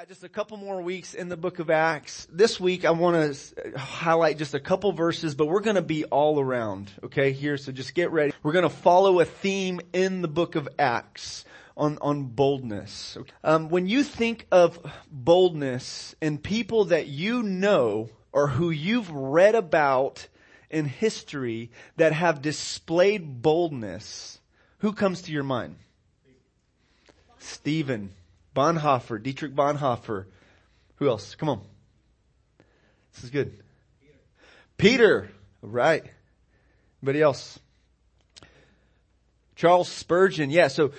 got just a couple more weeks in the book of Acts. This week I want to highlight just a couple verses, but we're going to be all around, okay, here, so just get ready. We're going to follow a theme in the book of Acts on boldness. When you think of boldness and people that you know or who you've read about in history that have displayed boldness, who comes to your mind? Stephen. Bonhoeffer, Dietrich Bonhoeffer. Who else? Come on. This is good. Peter. Right. Anybody else? Charles Spurgeon. Yeah. So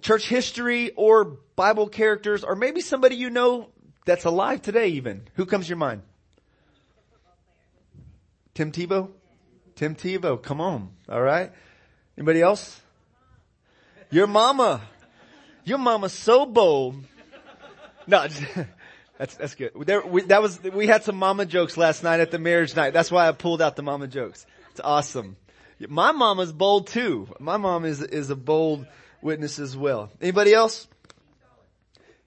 church history or Bible characters or maybe somebody you know that's alive today even. Who comes to your mind? Tim Tebow? Tim Tebow. Come on. All right. Anybody else? Your mama. Your mama's so bold. No, that's good. We had some mama jokes last night at the marriage night. That's why I pulled out the mama jokes. It's awesome. My mama's bold too. My mom is a bold witness as well. Anybody else?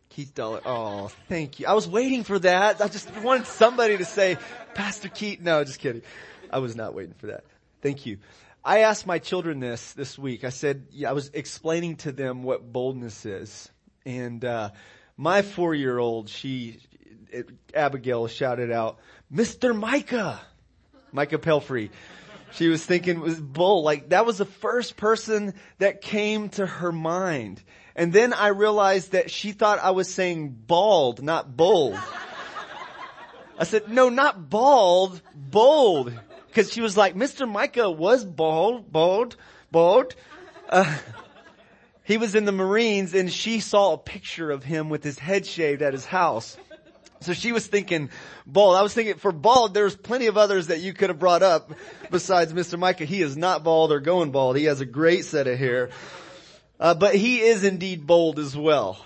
Keith Dollar. Oh, thank you. I was waiting for that. I just wanted somebody to say, Pastor Keith. No, just kidding. I was not waiting for that. Thank you. I asked my children this week. I said, I was explaining to them what boldness is. And, my 4-year-old, Abigail shouted out, Mr. Micah! Micah Pelfrey. She was thinking it was bold. Like, that was the first person that came to her mind. And then I realized that she thought I was saying bald, not bold. I said, no, not bald, bold. Because she was like, Mr. Micah was bald. He was in the Marines, and she saw a picture of him with his head shaved at his house. So she was thinking bald. I was thinking for bald, there's plenty of others that you could have brought up besides Mr. Micah. He is not bald or going bald. He has a great set of hair. But he is indeed bold as well.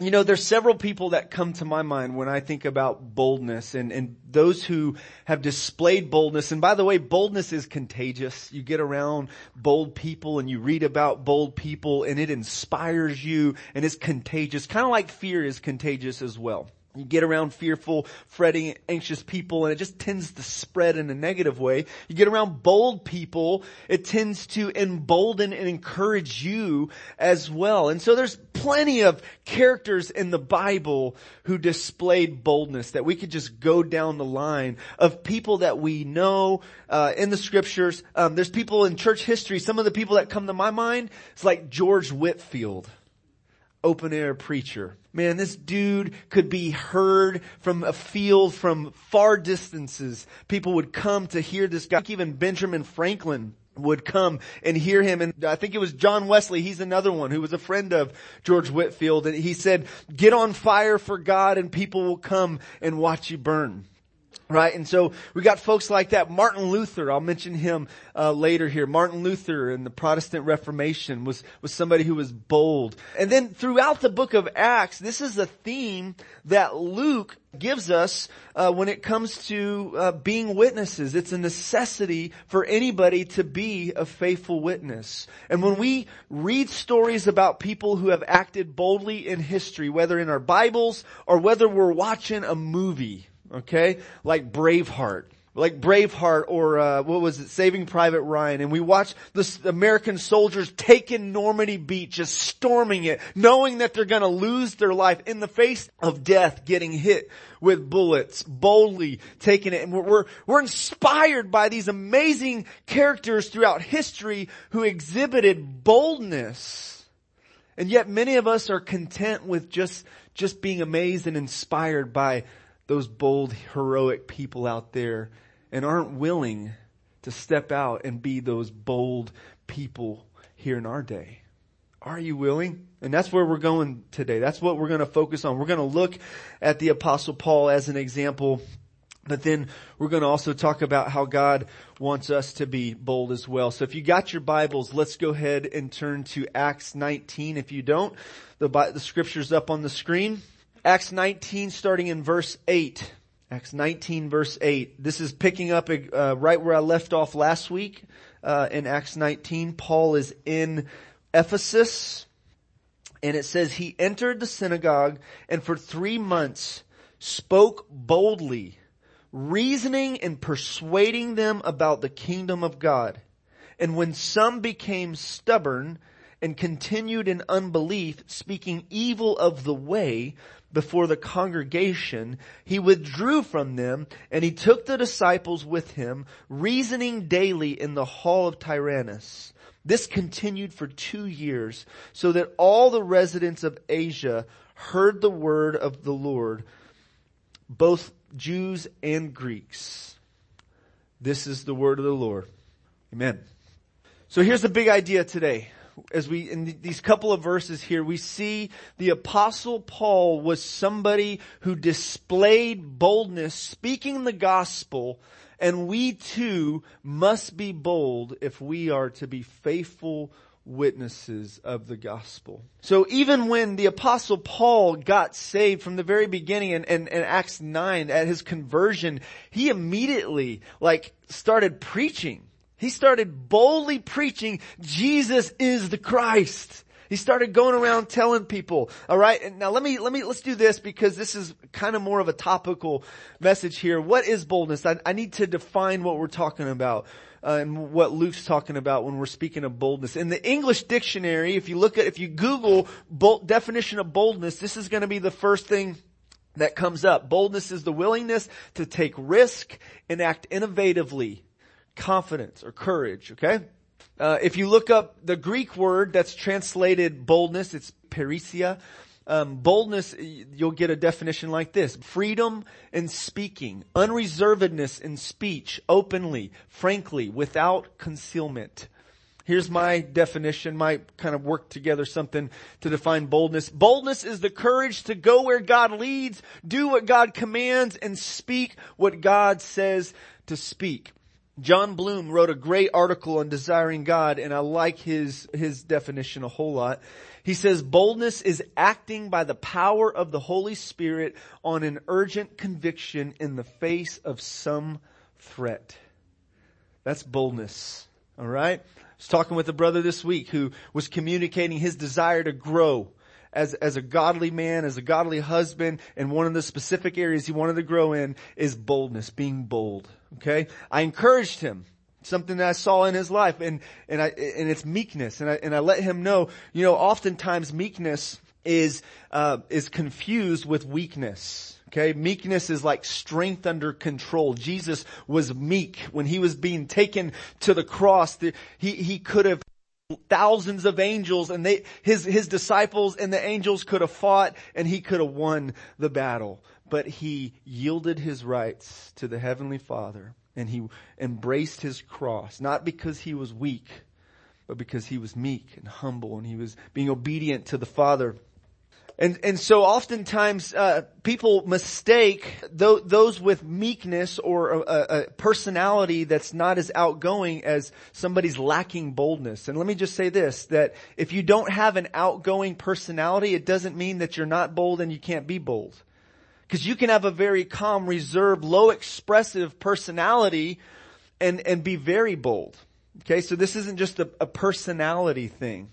You know, there's several people that come to my mind when I think about boldness and those who have displayed boldness. And by the way, boldness is contagious. You get around bold people and you read about bold people and it inspires you and it's contagious. Kind of like fear is contagious as well. You get around fearful, fretting, anxious people, and it just tends to spread in a negative way. You get around bold people, it tends to embolden and encourage you as well. And so there's plenty of characters in the Bible who displayed boldness that we could just go down the line of people that we know in the scriptures. There's people in church history. Some of the people that come to my mind, it's like George Whitefield. Open-air preacher. Man, this dude could be heard from a field from far distances. People would come to hear this guy. I think even Benjamin Franklin would come and hear him. And I think it was John Wesley. He's another one who was a friend of George Whitefield. And he said, get on fire for God and people will come and watch you burn. Right? And so we got folks like that. Martin Luther, I'll mention him later here. Martin Luther in the Protestant Reformation was somebody who was bold. And then throughout the book of Acts, this is a theme that Luke gives us when it comes to being witnesses. It's a necessity for anybody to be a faithful witness. And when we read stories about people who have acted boldly in history, whether in our Bibles or whether we're watching a movie, okay, like Braveheart or what was it, Saving Private Ryan. And we watch the American soldiers taking Normandy Beach, just storming it, knowing that they're going to lose their life in the face of death, getting hit with bullets, boldly taking it. And we're inspired by these amazing characters throughout history who exhibited boldness. And yet many of us are content with just being amazed and inspired by those bold, heroic people out there and aren't willing to step out and be those bold people here in our day. Are you willing? And that's where we're going today. That's what we're going to focus on. We're going to look at the Apostle Paul as an example, but then we're going to also talk about how God wants us to be bold as well. So if you got your Bibles, let's go ahead and turn to Acts 19. If you don't, the scripture's up on the screen. Acts 19, starting in verse 8. Acts 19, verse 8. This is picking up right where I left off last week in Acts 19. Paul is in Ephesus. And it says he entered the synagogue and for 3 months spoke boldly, reasoning and persuading them about the kingdom of God. And when some became stubborn and continued in unbelief, speaking evil of the way before the congregation, he withdrew from them, and he took the disciples with him, reasoning daily in the hall of Tyrannus. This continued for 2 years, so that all the residents of Asia heard the word of the Lord, both Jews and Greeks. This is the word of the Lord. Amen. So here's the big idea today. As we, in these couple of verses here, we see the Apostle Paul was somebody who displayed boldness, speaking the gospel, and we too must be bold if we are to be faithful witnesses of the gospel. So even when the Apostle Paul got saved from the very beginning in Acts 9 at his conversion, he immediately started preaching. He started boldly preaching, Jesus is the Christ. He started going around telling people, all right? And now let's do this, because this is kind of more of a topical message here. What is boldness? I need to define what we're talking about, and what Luke's talking about when we're speaking of boldness. In the English dictionary, if you Google definition of boldness, this is going to be the first thing that comes up. Boldness is the willingness to take risk and act innovatively. Confidence or courage, okay? If you look up the Greek word that's translated boldness, it's parhesia. Boldness, you'll get a definition like this. Freedom in speaking, unreservedness in speech, openly, frankly, without concealment. Here's my definition, my kind of work together something to define boldness. Boldness is the courage to go where God leads, do what God commands, and speak what God says to speak. John Bloom wrote a great article on Desiring God, and I like his definition a whole lot. He says, boldness is acting by the power of the Holy Spirit on an urgent conviction in the face of some threat. That's boldness. All right? I was talking with a brother this week who was communicating his desire to grow as a godly man, as a godly husband, and one of the specific areas he wanted to grow in is boldness, being bold. Okay, I encouraged him, something that I saw in his life, and it's meekness, and I let him know, oftentimes meekness is confused with weakness. Okay, meekness is like strength under control. Jesus was meek when he was being taken to the cross. He could have thousands of angels, and his disciples and the angels could have fought, and he could have won the battle. But he yielded his rights to the Heavenly Father, and he embraced his cross, not because he was weak, but because he was meek and humble, and he was being obedient to the Father. And so oftentimes, people mistake those with meekness or a personality that's not as outgoing as somebody's lacking boldness. And let me just say this, that if you don't have an outgoing personality, it doesn't mean that you're not bold and you can't be bold. Because you can have a very calm, reserved, low expressive personality and be very bold. Okay, so this isn't just a personality thing.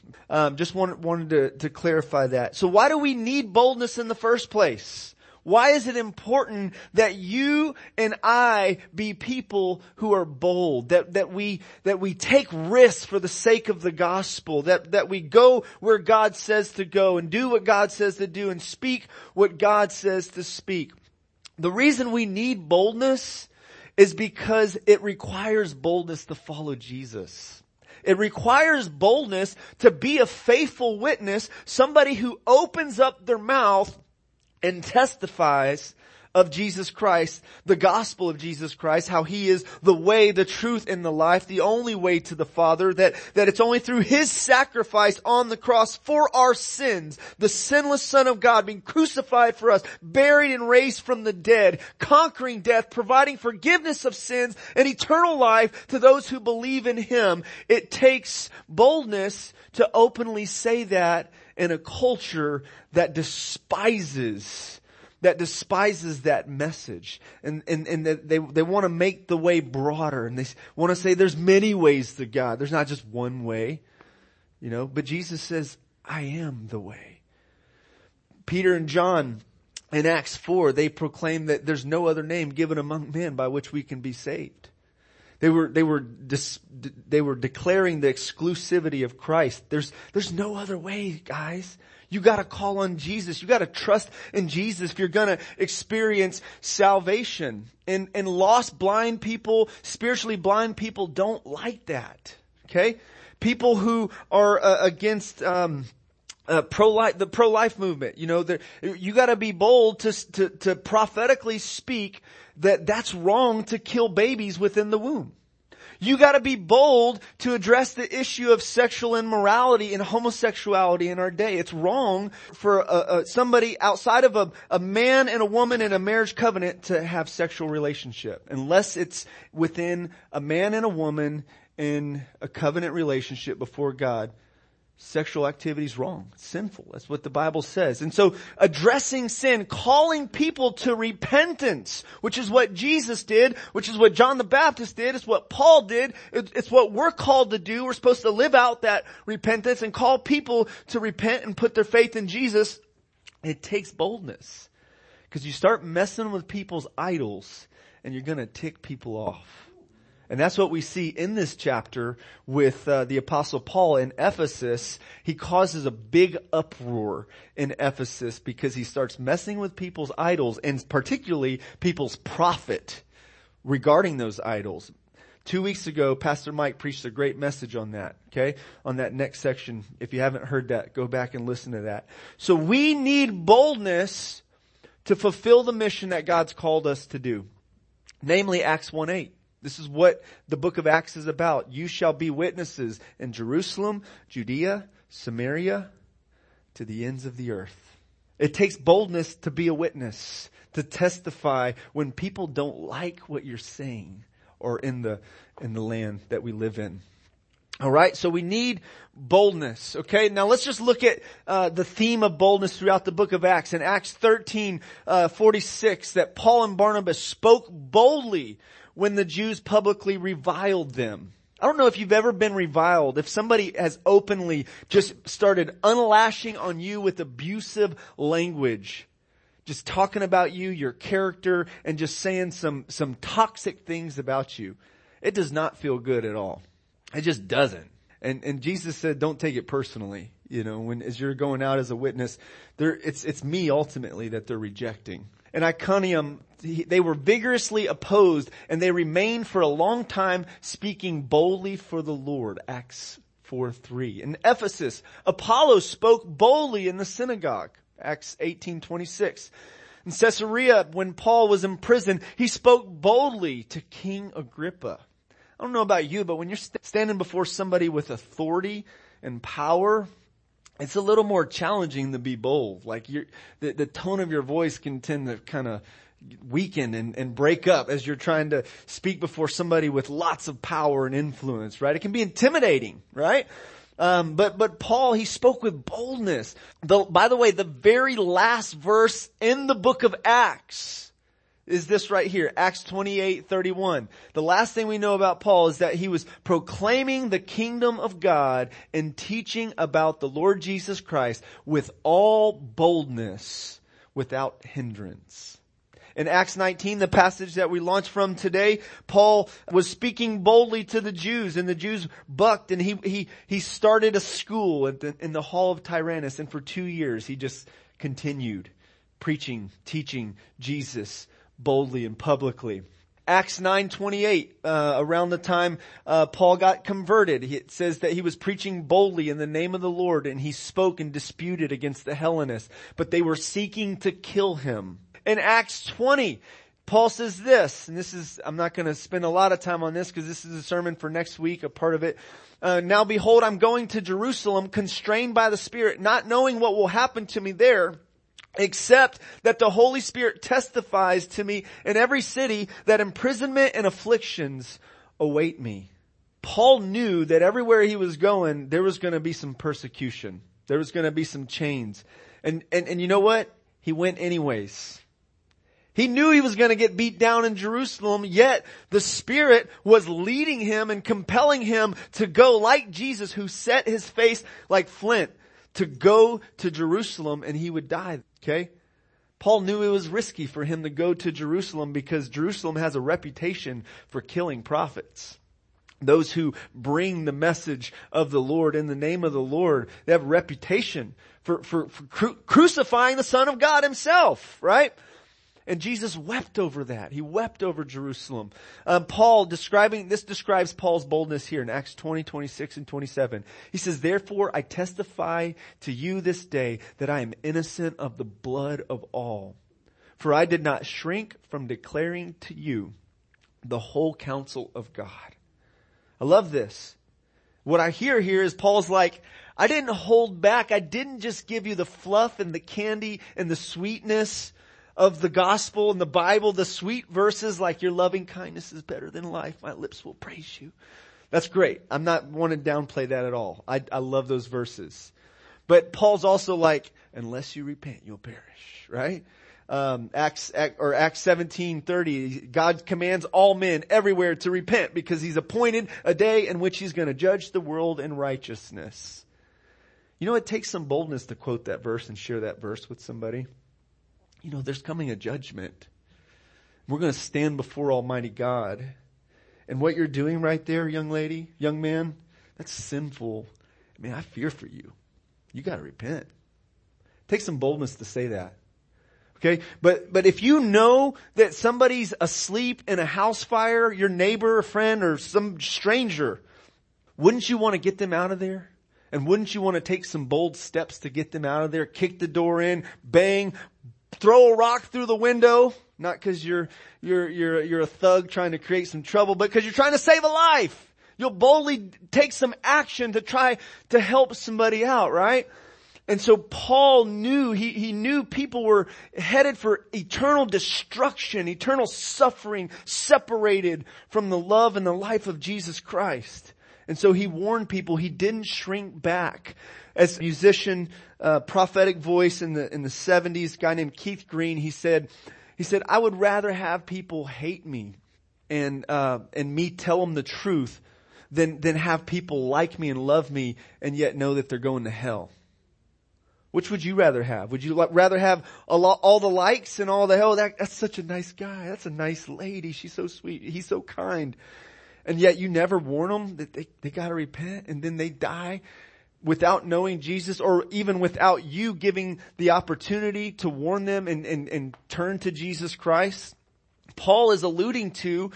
Just wanted to clarify that. So why do we need boldness in the first place? Why is it important that you and I be people who are bold, that we take risks for the sake of the gospel, that we go where God says to go and do what God says to do and speak what God says to speak? The reason we need boldness is because it requires boldness to follow Jesus. It requires boldness to be a faithful witness, somebody who opens up their mouth and testifies of Jesus Christ, the gospel of Jesus Christ, how he is the way, the truth, and the life, the only way to the Father, that it's only through his sacrifice on the cross for our sins, the sinless Son of God being crucified for us, buried and raised from the dead, conquering death, providing forgiveness of sins and eternal life to those who believe in him. It takes boldness to openly say that in a culture that despises that message, and they want to make the way broader, and they want to say there's many ways to God. There's not just one way, but Jesus says, I am the way. Peter and John in Acts 4, they proclaimed that there's no other name given among men by which we can be saved. They were declaring the exclusivity of Christ. There's no other way, guys. You gotta call on Jesus. You gotta trust in Jesus if you're gonna experience salvation. And lost, blind people, spiritually blind people don't like that. Okay? People who are against, the pro-life movement, you know, you gotta be bold to prophetically speak that that's wrong to kill babies within the womb. You gotta be bold to address the issue of sexual immorality and homosexuality in our day. It's wrong for somebody outside of a man and a woman in a marriage covenant to have sexual relationship, unless it's within a man and a woman in a covenant relationship before God. Sexual activity is wrong. It's sinful. That's what the Bible says. And so addressing sin, calling people to repentance, which is what Jesus did, which is what John the Baptist did, it's what Paul did, it's what we're called to do. We're supposed to live out that repentance and call people to repent and put their faith in Jesus. It takes boldness, because you start messing with people's idols and you're going to tick people off. And that's what we see in this chapter with the Apostle Paul in Ephesus. He causes a big uproar in Ephesus because he starts messing with people's idols, and particularly people's prophet regarding those idols. 2 weeks ago, Pastor Mike preached a great message on that, okay? On that next section. If you haven't heard that, go back and listen to that. So we need boldness to fulfill the mission that God's called us to do. Namely, Acts 1:8. This is what the book of Acts is about. You shall be witnesses in Jerusalem, Judea, Samaria, to the ends of the earth. It takes boldness to be a witness, to testify when people don't like what you're saying or in the land that we live in. All right, so we need boldness. Okay, now let's just look at the theme of boldness throughout the book of Acts. In Acts 13:46, that Paul and Barnabas spoke boldly when the Jews publicly reviled them. I don't know if you've ever been reviled. If somebody has openly just started unlashing on you with abusive language, just talking about you, your character, and just saying some toxic things about you, it does not feel good at all. It just doesn't. And Jesus said, don't take it personally. You know, when, as you're going out as a witness, it's me ultimately that they're rejecting. In Iconium, they were vigorously opposed, and they remained for a long time speaking boldly for the Lord. Acts 4:3. In Ephesus, Apollos spoke boldly in the synagogue. Acts 18:26. In Caesarea, when Paul was in prison, he spoke boldly to King Agrippa. I don't know about you, but when you're standing before somebody with authority and power, it's a little more challenging to be bold. Like the tone of your voice can tend to kind of weaken and break up as you're trying to speak before somebody with lots of power and influence, right? It can be intimidating, right? But Paul, he spoke with boldness. By the way, the very last verse in the book of Acts is this right here, Acts 28:31. The last thing we know about Paul is that he was proclaiming the kingdom of God and teaching about the Lord Jesus Christ with all boldness, without hindrance. In Acts 19, the passage that we launched from today, Paul was speaking boldly to the Jews, and the Jews bucked, and he started a school in the hall of Tyrannus, and for 2 years he just continued preaching, teaching Jesus boldly and publicly. Acts 9:28, around the time Paul got converted, it says that he was preaching boldly in the name of the Lord, and he spoke and disputed against the Hellenists, but they were seeking to kill him. In Acts 20, Paul says this, and this is, I'm not going to spend a lot of time on this because this is a sermon for next week, a part of it. Now behold, I'm going to Jerusalem, constrained by the Spirit, not knowing what will happen to me there, except that the Holy Spirit testifies to me in every city that imprisonment and afflictions await me. Paul knew that everywhere he was going, there was going to be some persecution. There was going to be some chains. And you know what? He went anyways. He knew he was going to get beat down in Jerusalem, yet the Spirit was leading him and compelling him to go, like Jesus, who set his face like flint, to go to Jerusalem, and he would die. Okay? Paul knew it was risky for him to go to Jerusalem because Jerusalem has a reputation for killing prophets. Those who bring the message of the Lord in the name of the Lord, they have a reputation for crucifying the Son of God himself, right? And Jesus wept over that. He wept over Jerusalem. This describes Paul's boldness here in Acts 20, 26, and 27. He says, "Therefore I testify to you this day that I am innocent of the blood of all. For I did not shrink from declaring to you the whole counsel of God." I love this. What I hear here is Paul's like, I didn't hold back. I didn't just give you the fluff and the candy and the sweetness of the gospel and the Bible, the sweet verses like your loving kindness is better than life. My lips will praise you. That's great. I'm not want to downplay that at all. I love those verses. But Paul's also like, unless you repent, you'll perish, right? Acts 17:30, God commands all men everywhere to repent because he's appointed a day in which he's going to judge the world in righteousness. You know, it takes some boldness to quote that verse and share that verse with somebody. You know, there's coming a judgment. We're going to stand before Almighty God. And what you're doing right there, young lady, young man, that's sinful. I mean, I fear for you. You got to repent. Take some boldness to say that. Okay. But if you know that somebody's asleep in a house fire, your neighbor or friend or some stranger, wouldn't you want to get them out of there? And wouldn't you want to take some bold steps to get them out of there? Kick the door in, bang, throw a rock through the window, not because you're a thug trying to create some trouble, but because you're trying to save a life. You'll boldly take some action to try to help somebody out, right? And so Paul knew, he knew people were headed for eternal destruction, eternal suffering, separated from the love and the life of Jesus Christ. And so he warned people, he didn't shrink back. As a musician, prophetic voice in the 70s, a guy named Keith Green, he said, I would rather have people hate me and me tell them the truth than have people like me and love me and yet know that they're going to hell. Which would you rather have? Would you rather have all the likes and all the hell? That's such a nice guy. That's a nice lady. She's so sweet. He's so kind. And yet you never warn them that they gotta repent, and then they die without knowing Jesus, or even without you giving the opportunity to warn them and turn to Jesus Christ. Paul is alluding to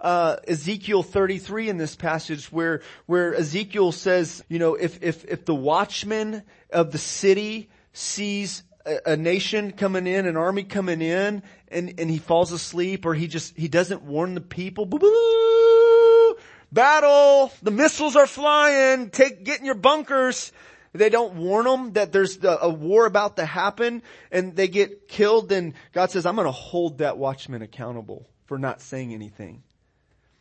Ezekiel 33 in this passage where Ezekiel says, you know, if the watchman of the city sees a nation coming in, an army coming in, and he falls asleep, or he doesn't warn the people, battle, the missiles are flying, get in your bunkers. They don't warn them that there's a war about to happen and they get killed. Then God says, I'm going to hold that watchman accountable for not saying anything.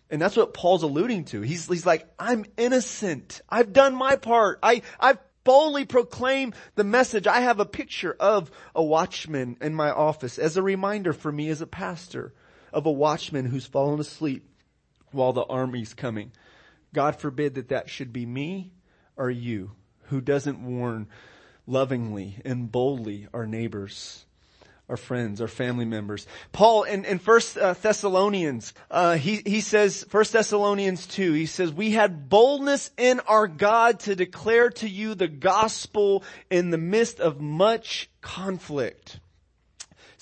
And that's what Paul's alluding to. He's like, I'm innocent. I've done my part. I've boldly proclaimed the message. I have a picture of a watchman in my office as a reminder for me as a pastor of a watchman who's fallen asleep while the army's coming. God forbid that should be me or you who doesn't warn lovingly and boldly our neighbors, our friends, our family members. Paul in 1 Thessalonians, he says, 1 Thessalonians 2, he says, we had boldness in our God to declare to you the gospel in the midst of much conflict.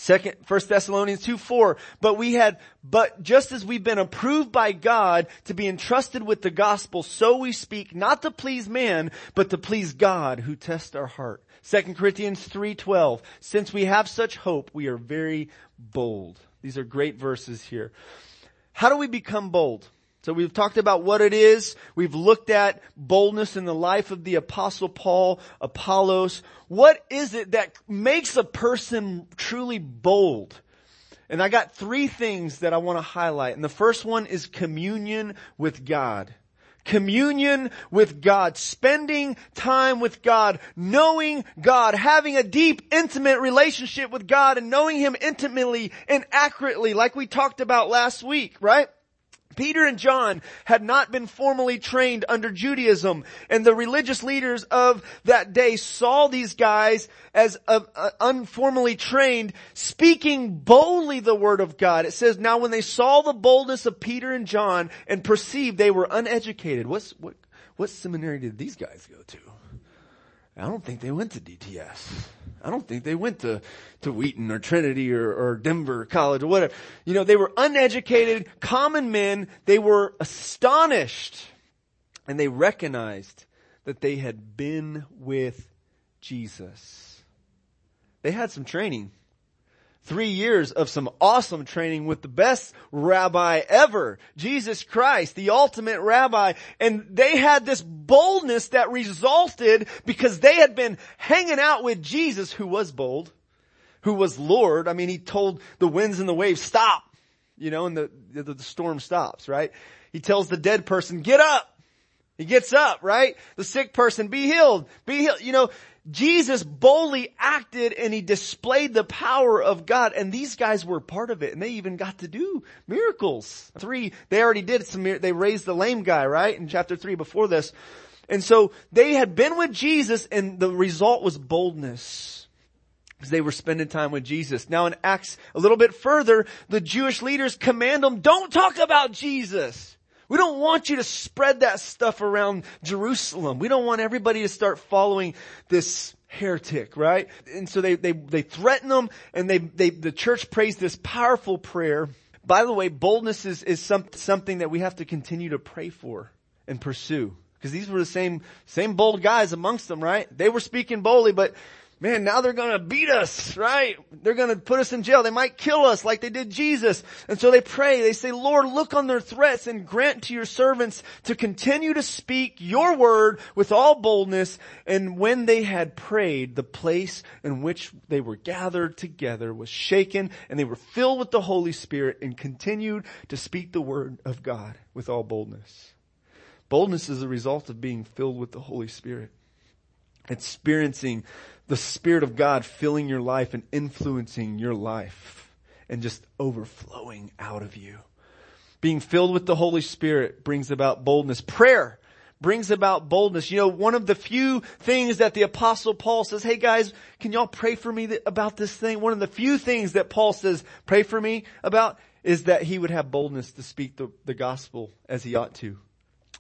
1 Thessalonians 2:4, but just as we've been approved by God to be entrusted with the gospel, so we speak not to please man, but to please God who tests our heart. 2 Corinthians 3:12, since we have such hope, we are very bold. These are great verses here. How do we become bold? So we've talked about what it is. We've looked at boldness in the life of the Apostle Paul, Apollos. What is it that makes a person truly bold? And I got three things that I want to highlight. And the first one is communion with God. Communion with God, spending time with God, knowing God, having a deep, intimate relationship with God and knowing Him intimately and accurately, like we talked about last week, right? Peter and John had not been formally trained under Judaism, and the religious leaders of that day saw these guys as unformally trained, speaking boldly the word of God. It says, now when they saw the boldness of Peter and John and perceived they were uneducated. What seminary did these guys go to? I don't think they went to DTS. I don't think they went to Wheaton or Trinity or Denver College or whatever. You know, they were uneducated, common men. They were astonished, and they recognized that they had been with Jesus. They had some training. 3 years of some awesome training with the best rabbi ever, Jesus Christ, the ultimate rabbi. And they had this boldness that resulted because they had been hanging out with Jesus, who was bold, who was Lord. I mean, he told the winds and the waves, stop, you know, and the storm stops, right? He tells the dead person, get up. He gets up, right? The sick person, be healed, be healed. You know, Jesus boldly acted, and he displayed the power of God, and these guys were part of it, and they even got to do miracles. They already did some, they raised the lame guy, right? In chapter 3 before this. And so they had been with Jesus, and the result was boldness, because they were spending time with Jesus. Now in Acts, a little bit further, the Jewish leaders command them, don't talk about Jesus. We don't want you to spread that stuff around Jerusalem. We don't want everybody to start following this heretic, right? And so they threaten them, and the church prays this powerful prayer. By the way, boldness is something that we have to continue to pray for and pursue, because these were the same bold guys amongst them, right? They were speaking boldly, but man, now they're going to beat us, right? They're going to put us in jail. They might kill us like they did Jesus. And so they pray. They say, Lord, look on their threats and grant to your servants to continue to speak your word with all boldness. And when they had prayed, the place in which they were gathered together was shaken, and they were filled with the Holy Spirit and continued to speak the word of God with all boldness. Boldness is the result of being filled with the Holy Spirit. Experiencing the Spirit of God filling your life and influencing your life and just overflowing out of you. Being filled with the Holy Spirit brings about boldness. Prayer brings about boldness. You know, one of the few things that the Apostle Paul says, hey guys, can y'all pray for me about this thing? One of the few things that Paul says, pray for me about, is that he would have boldness to speak the gospel as he ought to.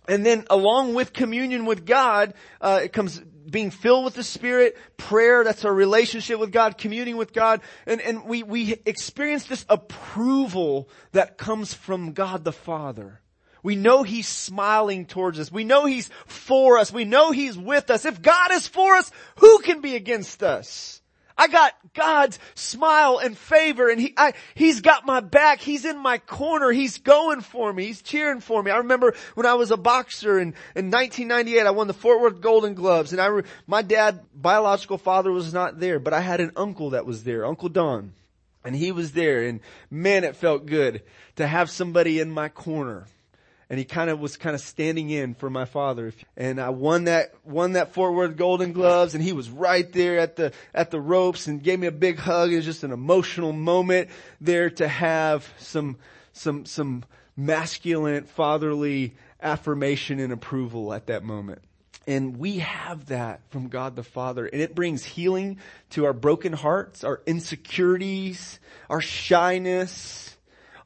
And then along with communion with God, it comes being filled with the Spirit, prayer, that's our relationship with God, communing with God. And we experience this approval that comes from God the Father. We know He's smiling towards us. We know He's for us. We know He's with us. If God is for us, who can be against us? I got God's smile and favor, and He's got my back. He's in my corner. He's going for me. He's cheering for me. I remember when I was a boxer in 1998, I won the Fort Worth Golden Gloves, and my dad, biological father, was not there, but I had an uncle that was there, Uncle Don, and he was there, and man, it felt good to have somebody in my corner. And he was standing in for my father. And I won that Fort Worth Golden Gloves, and he was right there at the ropes and gave me a big hug. It was just an emotional moment there to have some masculine, fatherly affirmation and approval at that moment. And we have that from God the Father. And it brings healing to our broken hearts, our insecurities, our shyness,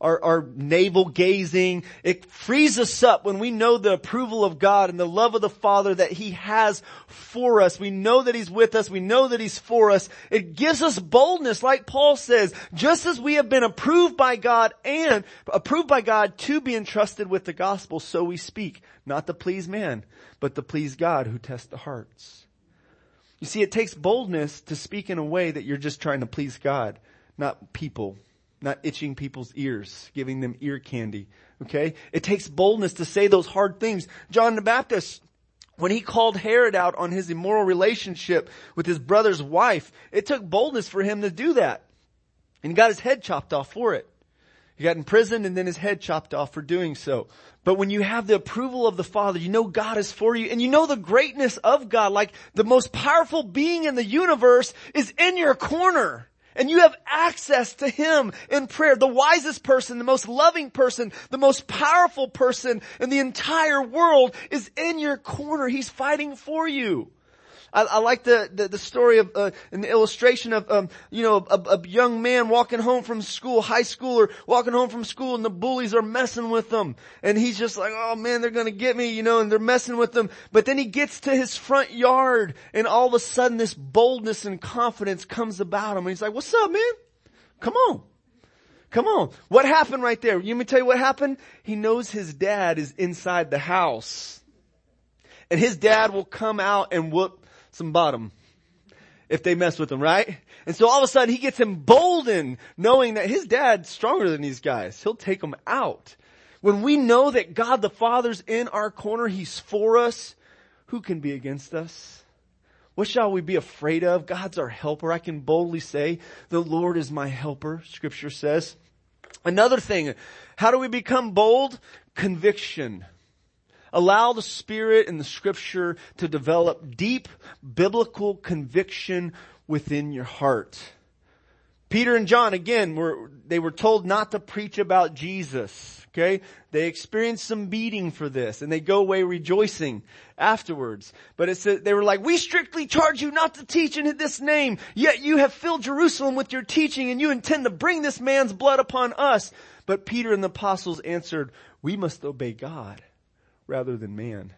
our navel gazing. It frees us up when we know the approval of God and the love of the Father that He has for us. We know that He's with us. We know that He's for us. It gives us boldness, like Paul says, just as we have been approved by God and approved by God to be entrusted with the gospel, so we speak, not to please man, but to please God who tests the hearts. You see, it takes boldness to speak in a way that you're just trying to please God, not people. Not itching people's ears, giving them ear candy, okay? It takes boldness to say those hard things. John the Baptist, when he called Herod out on his immoral relationship with his brother's wife, it took boldness for him to do that. And he got his head chopped off for it. He got imprisoned and then his head chopped off for doing so. But when you have the approval of the Father, you know God is for you, and you know the greatness of God, like the most powerful being in the universe is in your corner. And you have access to Him in prayer. The wisest person, the most loving person, the most powerful person in the entire world is in your corner. He's fighting for you. I like the story of an illustration of a young man walking home from school, high schooler walking home from school, and the bullies are messing with him, and he's just like, oh man, they're gonna get me, and they're messing with him. But then he gets to his front yard, and all of a sudden this boldness and confidence comes about him, and he's like, what's up, man? Come on. What happened right there? Let me tell you what happened. He knows his dad is inside the house, and his dad will come out and whoop some bottom if they mess with him, right? And so all of a sudden he gets emboldened, knowing that his dad's stronger than these guys. He'll take them out. When we know that God the Father's in our corner, He's for us, who can be against us? What shall we be afraid of? God's our helper. I can boldly say, the Lord is my helper, Scripture says. Another thing, how do we become bold? Conviction. Allow the Spirit and the Scripture to develop deep biblical conviction within your heart. Peter and John, again, they were told not to preach about Jesus, okay? They experienced some beating for this, and they go away rejoicing afterwards. But it said, they were like, we strictly charge you not to teach in this name, yet you have filled Jerusalem with your teaching, and you intend to bring this man's blood upon us. But Peter and the apostles answered, we must obey God rather than man.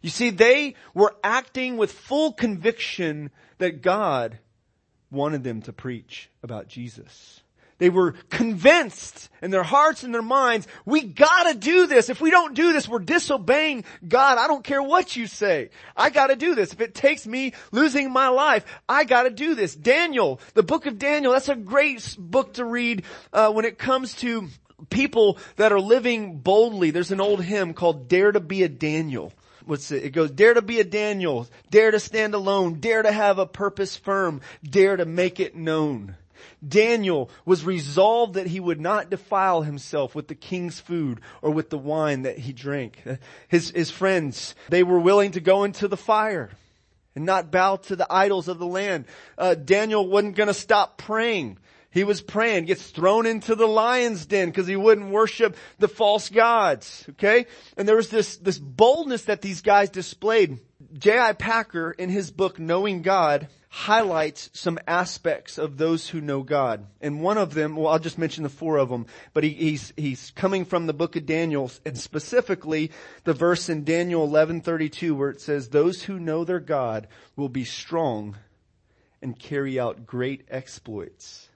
You see, they were acting with full conviction that God wanted them to preach about Jesus. They were convinced in their hearts and their minds, we gotta do this. If we don't do this, we're disobeying God. I don't care what you say. I gotta do this. If it takes me losing my life, I gotta do this. Daniel, the book of Daniel, that's a great book to read when it comes to people that are living boldly. There's an old hymn called Dare to Be a Daniel. What's it? It goes, dare to be a Daniel, dare to stand alone, dare to have a purpose firm, dare to make it known. Daniel was resolved that he would not defile himself with the king's food or with the wine that he drank. His friends, they were willing to go into the fire and not bow to the idols of the land. Daniel wasn't going to stop praying. He was praying, gets thrown into the lion's den because he wouldn't worship the false gods, okay? And there was this boldness that these guys displayed. J.I. Packer, in his book, Knowing God, highlights some aspects of those who know God. And one of them, well, I'll just mention the four of them, but he's coming from the book of Daniel, and specifically the verse in Daniel 11:32 where it says, those who know their God will be strong and carry out great exploits.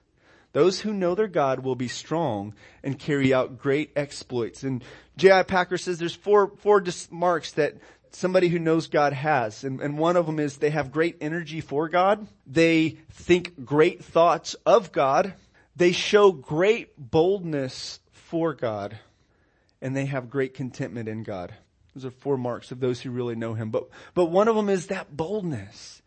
Those who know their God will be strong and carry out great exploits. And J.I. Packer says there's four marks that somebody who knows God has. And one of them is they have great energy for God. They think great thoughts of God. They show great boldness for God. And they have great contentment in God. Those are four marks of those who really know Him. But one of them is that boldness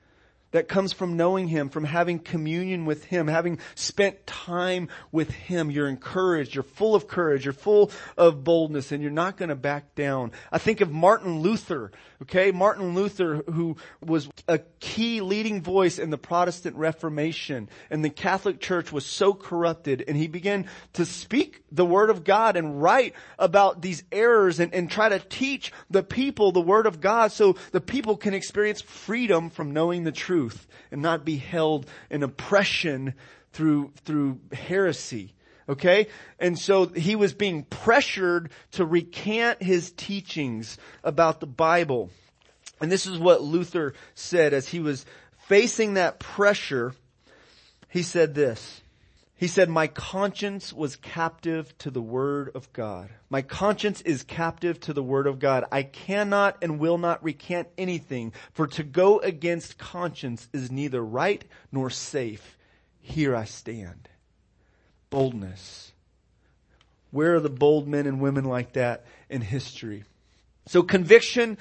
that comes from knowing Him, from having communion with Him, having spent time with Him. You're encouraged, you're full of courage, you're full of boldness, and you're not going to back down. I think of Martin Luther, okay? Martin Luther, who was a key leading voice in the Protestant Reformation, and the Catholic Church was so corrupted, and he began to speak the Word of God and write about these errors and try to teach the people the Word of God so the people can experience freedom from knowing the truth and not be held in oppression through heresy, okay? And so he was being pressured to recant his teachings about the Bible. And this is what Luther said as he was facing that pressure. He said this. He said, my conscience was captive to the Word of God. My conscience is captive to the Word of God. I cannot and will not recant anything, for to go against conscience is neither right nor safe. Here I stand. Boldness. Where are the bold men and women like that in history? So conviction,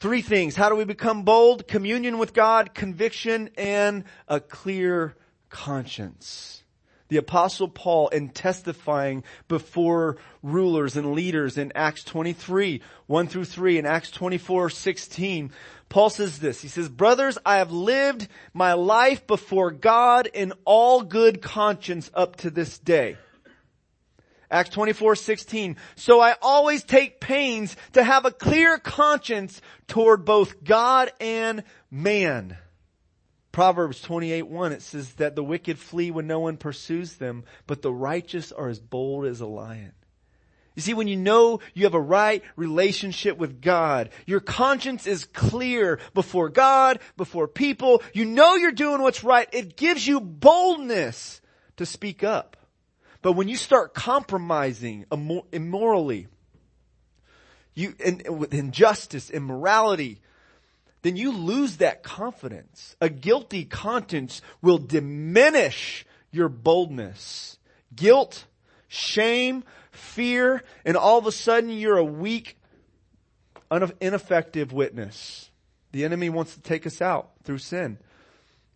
three things. How do we become bold? Communion with God, conviction, and a clear conscience. the Apostle Paul in testifying before rulers and leaders in Acts 23, 1 through 3, and Acts 24, 16. Paul says this. He says, "Brothers, I have lived my life before God in all good conscience up to this day." Acts 24, 16. "So I always take pains to have a clear conscience toward both God and man." Proverbs 28:1, it says that the wicked flee when no one pursues them, but the righteous are as bold as a lion. You see, when you know you have a right relationship with God, your conscience is clear before God, before people. You know you're doing what's right. It gives you boldness to speak up. But when you start compromising immorally, with injustice, immorality, then you lose that confidence. A guilty conscience will diminish your boldness. Guilt, shame, fear, and all of a sudden you're a weak, ineffective witness. The enemy wants to take us out through sin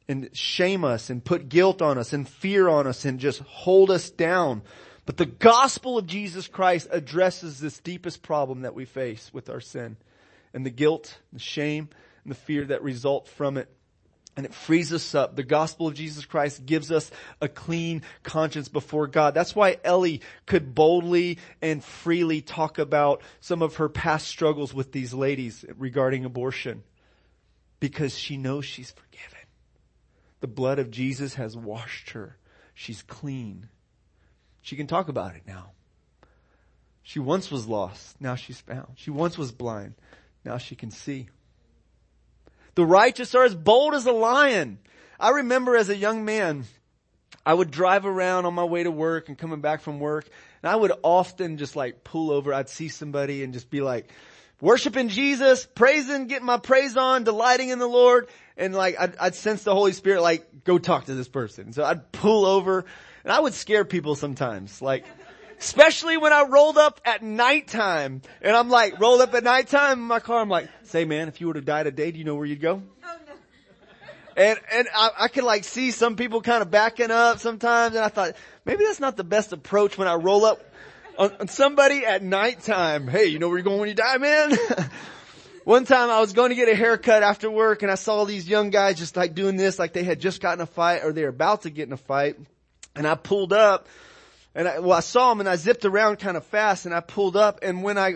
and shame us and put guilt on us and fear on us and just hold us down. But the gospel of Jesus Christ addresses this deepest problem that we face with our sin and the guilt, the shame, the fear that result from it. And it frees us up. The gospel of Jesus Christ gives us a clean conscience before God. That's why Ellie could boldly and freely talk about some of her past struggles with these ladies regarding abortion, because she knows she's forgiven. The blood of Jesus has washed her. She's clean. She can talk about it now. She once was lost. Now she's found. She once was blind. Now she can see. The righteous are as bold as a lion. I remember as a young man, I would drive around on my way to work and coming back from work. And I would often just like pull over. I'd see somebody and just be like, worshiping Jesus, praising, getting my praise on, delighting in the Lord. And like, I'd sense the Holy Spirit, like, go talk to this person. So I'd pull over and I would scare people sometimes. Like, especially when I rolled up at nighttime, and I'm like, rolled up at nighttime in my car. I'm like, say, man, if you were to die today, do you know where you'd go? Oh, no. And I could like see some people kind of backing up sometimes. And I thought, maybe that's not the best approach when I roll up on somebody at nighttime. Hey, you know where you're going when you die, man? One time I was going to get a haircut after work, and I saw these young guys just like doing this, like they had just gotten a fight or they were about to get in a fight. And I pulled up. And I saw him and I zipped around kind of fast and I pulled up, and when I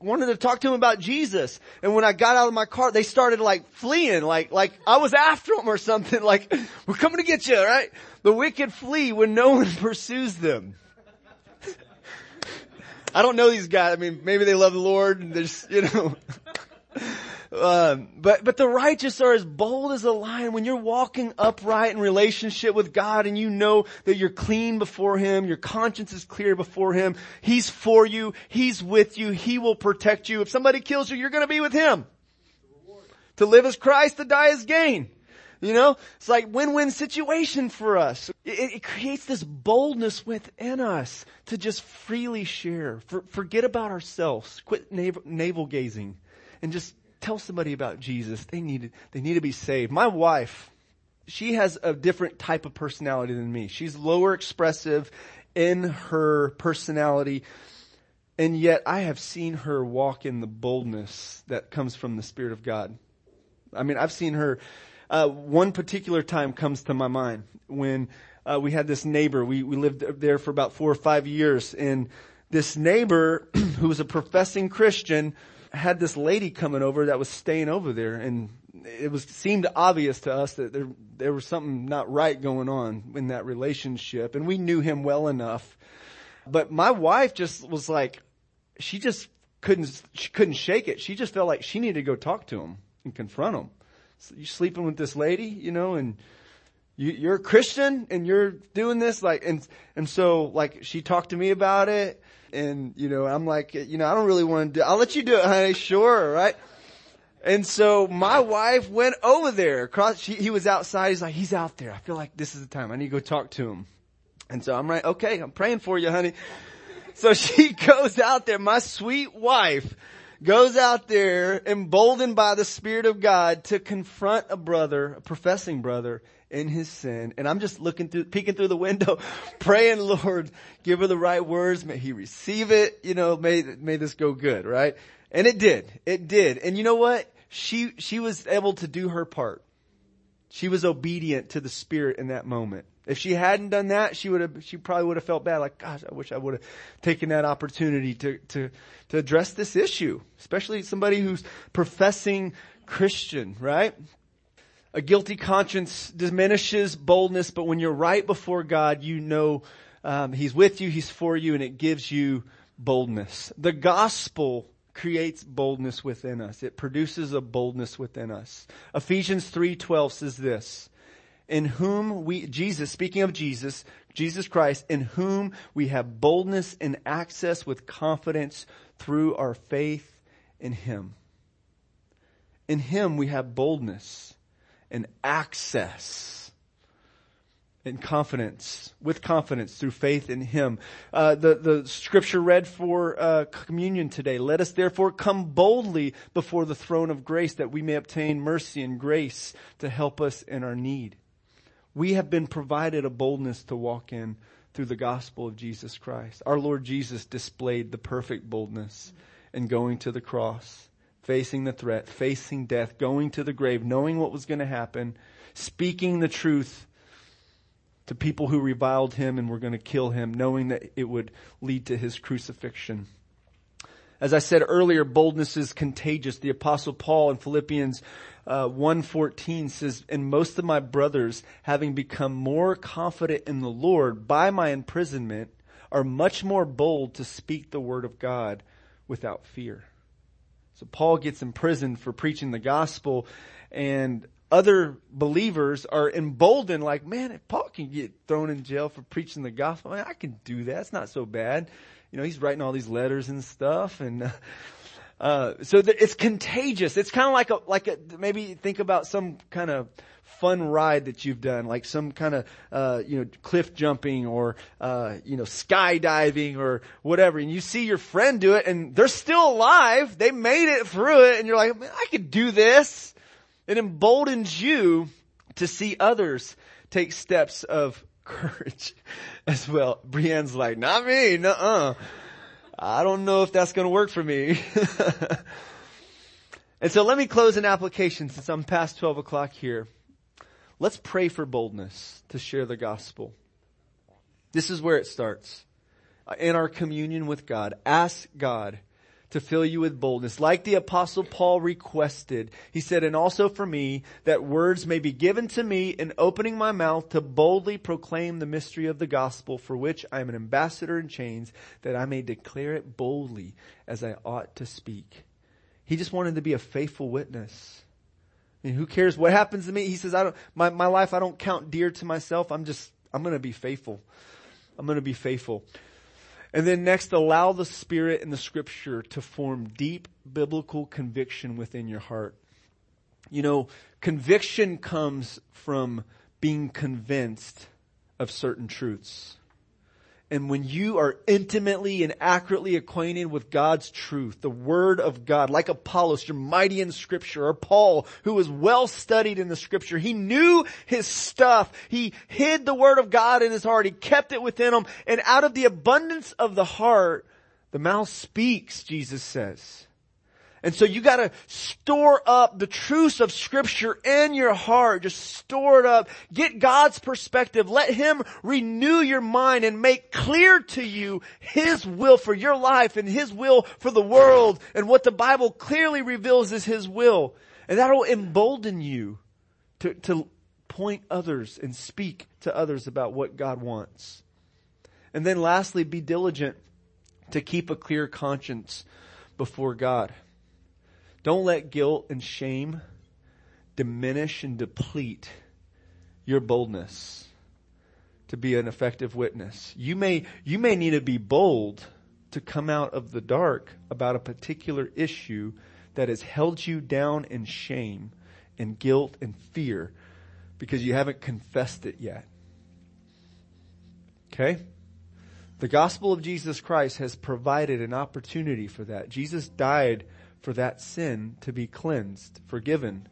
wanted to talk to him about Jesus. And when I got out of my car, they started like fleeing, like I was after him or something, like, we're coming to get you, right? The wicked flee when no one pursues them. I don't know these guys. I mean, maybe they love the Lord and there's, you know. But the righteous are as bold as a lion. When you're walking upright in relationship with God and you know that you're clean before Him, your conscience is clear before Him, He's for you, He's with you, He will protect you. If somebody kills you, you're going to be with Him. To live is Christ, to die is gain. You know, it's like win-win situation for us. It creates this boldness within us to just freely share. Forget about ourselves. Quit navel-gazing and just tell somebody about Jesus. They need to be saved. My wife, she has a different type of personality than me. She's lower expressive in her personality. And yet I have seen her walk in the boldness that comes from the Spirit of God. I mean, I've seen her, one particular time comes to my mind when, we had this neighbor. We lived there for about 4 or 5 years, and this neighbor who was a professing Christian had this lady coming over that was staying over there, and it was seemed obvious to us that there was something not right going on in that relationship, and we knew him well enough. But my wife just was like, she couldn't shake it. She just felt like she needed to go talk to him and confront him. So you're sleeping with this lady, you know, and you're a Christian and you're doing this, like, and so like she talked to me about it. And, you know, I'm like, you know, I don't really want to do it. I'll let you do it, honey. Sure. Right. And so my wife went over there across. He was outside. He's like, he's out there. I feel like this is the time. I need to go talk to him. And so I'm like, okay, I'm praying for you, honey. So she goes out there. My sweet wife goes out there, emboldened by the Spirit of God, to confront a brother, a professing brother, in his sin. And I'm just looking through, peeking through the window, praying, Lord, give her the right words. May he receive it. You know, may this go good, right? And it did. It did. And you know what? She was able to do her part. She was obedient to the Spirit in that moment. If she hadn't done that, she probably would have felt bad. Like, gosh, I wish I would have taken that opportunity to address this issue, especially somebody who's professing Christian, right? A guilty conscience diminishes boldness, but when you're right before God, you know He's with you, He's for you, and it gives you boldness. The gospel creates boldness within us. It produces a boldness within us. Ephesians 3:12 says this, in whom we, Jesus, speaking of Jesus, Jesus Christ, in whom we have boldness and access with confidence through our faith in Him. In Him we have boldness and access and confidence, with confidence through faith in Him. The scripture read for communion today. Let us therefore come boldly before the throne of grace that we may obtain mercy and grace to help us in our need. We have been provided a boldness to walk in through the gospel of Jesus Christ. Our Lord Jesus displayed the perfect boldness in going to the cross, facing the threat, facing death, going to the grave, knowing what was going to happen, speaking the truth to people who reviled Him and were going to kill Him, knowing that it would lead to His crucifixion. As I said earlier, boldness is contagious. The Apostle Paul in Philippians 1:14 says, and most of my brothers, having become more confident in the Lord by my imprisonment, are much more bold to speak the word of God without fear. So Paul gets imprisoned for preaching the gospel, and other believers are emboldened, like, man, if Paul can get thrown in jail for preaching the gospel, I can do that. It's not so bad. You know, he's writing all these letters and stuff. And so it's contagious. It's kind of like a, maybe think about some kind of fun ride that you've done, like some kind of, cliff jumping or, skydiving or whatever. And you see your friend do it and they're still alive. They made it through it. And you're like, man, I could do this. It emboldens you to see others take steps of courage as well. Brienne's like, not me. Nuh-uh. I don't know if that's going to work for me. And so let me close an application since I'm past 12 o'clock here. Let's pray for boldness to share the gospel. This is where it starts. In our communion with God, ask God to fill you with boldness. Like the Apostle Paul requested, he said, and also for me, that words may be given to me in opening my mouth to boldly proclaim the mystery of the gospel, for which I am an ambassador in chains, that I may declare it boldly as I ought to speak. He just wanted to be a faithful witness. I mean, who cares what happens to me? He says, my life, I don't count dear to myself. I'm going to be faithful. I'm going to be faithful. And then next, allow the Spirit and the Scripture to form deep biblical conviction within your heart. You know, conviction comes from being convinced of certain truths. And when you are intimately and accurately acquainted with God's truth, the Word of God, like Apollos, you're mighty in Scripture, or Paul, who was well studied in the Scripture, he knew his stuff. He hid the Word of God in his heart. He kept it within him. And out of the abundance of the heart, the mouth speaks, Jesus says. And so you gotta store up the truths of Scripture in your heart. Just store it up. Get God's perspective. Let Him renew your mind and make clear to you His will for your life and His will for the world. And what the Bible clearly reveals is His will. And that'll embolden you to point others and speak to others about what God wants. And then lastly, be diligent to keep a clear conscience before God. Don't let guilt and shame diminish and deplete your boldness to be an effective witness. You may need to be bold to come out of the dark about a particular issue that has held you down in shame and guilt and fear because you haven't confessed it yet. Okay? The gospel of Jesus Christ has provided an opportunity for that. Jesus died for that sin to be cleansed, forgiven,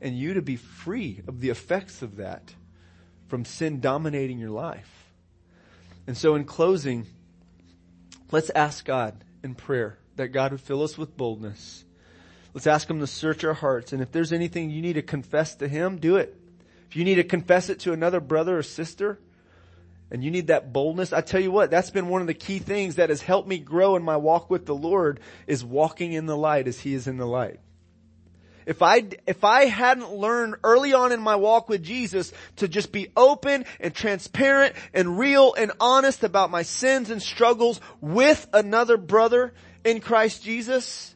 and you to be free of the effects of that. from sin dominating your life. And so in closing, let's ask God in prayer that God would fill us with boldness. Let's ask Him to search our hearts. And if there's anything you need to confess to Him, do it. If you need to confess it to another brother or sister, and you need that boldness, I tell you what, that's been one of the key things that has helped me grow in my walk with the Lord, is walking in the light as He is in the light. If I hadn't learned early on in my walk with Jesus to just be open and transparent and real and honest about my sins and struggles with another brother in Christ Jesus,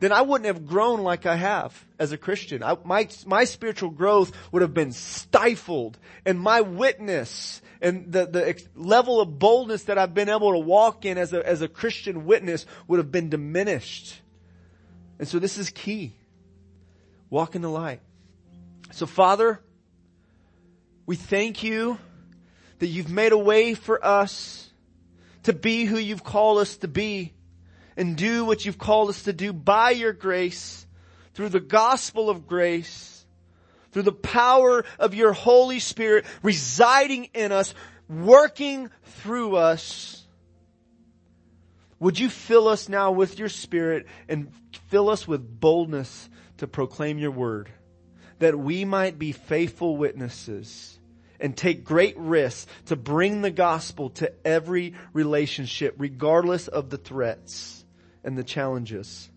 then I wouldn't have grown like I have as a Christian. My spiritual growth would have been stifled, and my witness and the level of boldness that I've been able to walk in as a Christian witness would have been diminished. And so this is key. Walk in the light. So Father, we thank You that You've made a way for us to be who You've called us to be and do what You've called us to do by Your grace, through the gospel of grace, through the power of Your Holy Spirit residing in us, working through us. Would You fill us now with Your Spirit and fill us with boldness to proclaim Your word, that we might be faithful witnesses and take great risks to bring the gospel to every relationship, regardless of the threats and the challenges.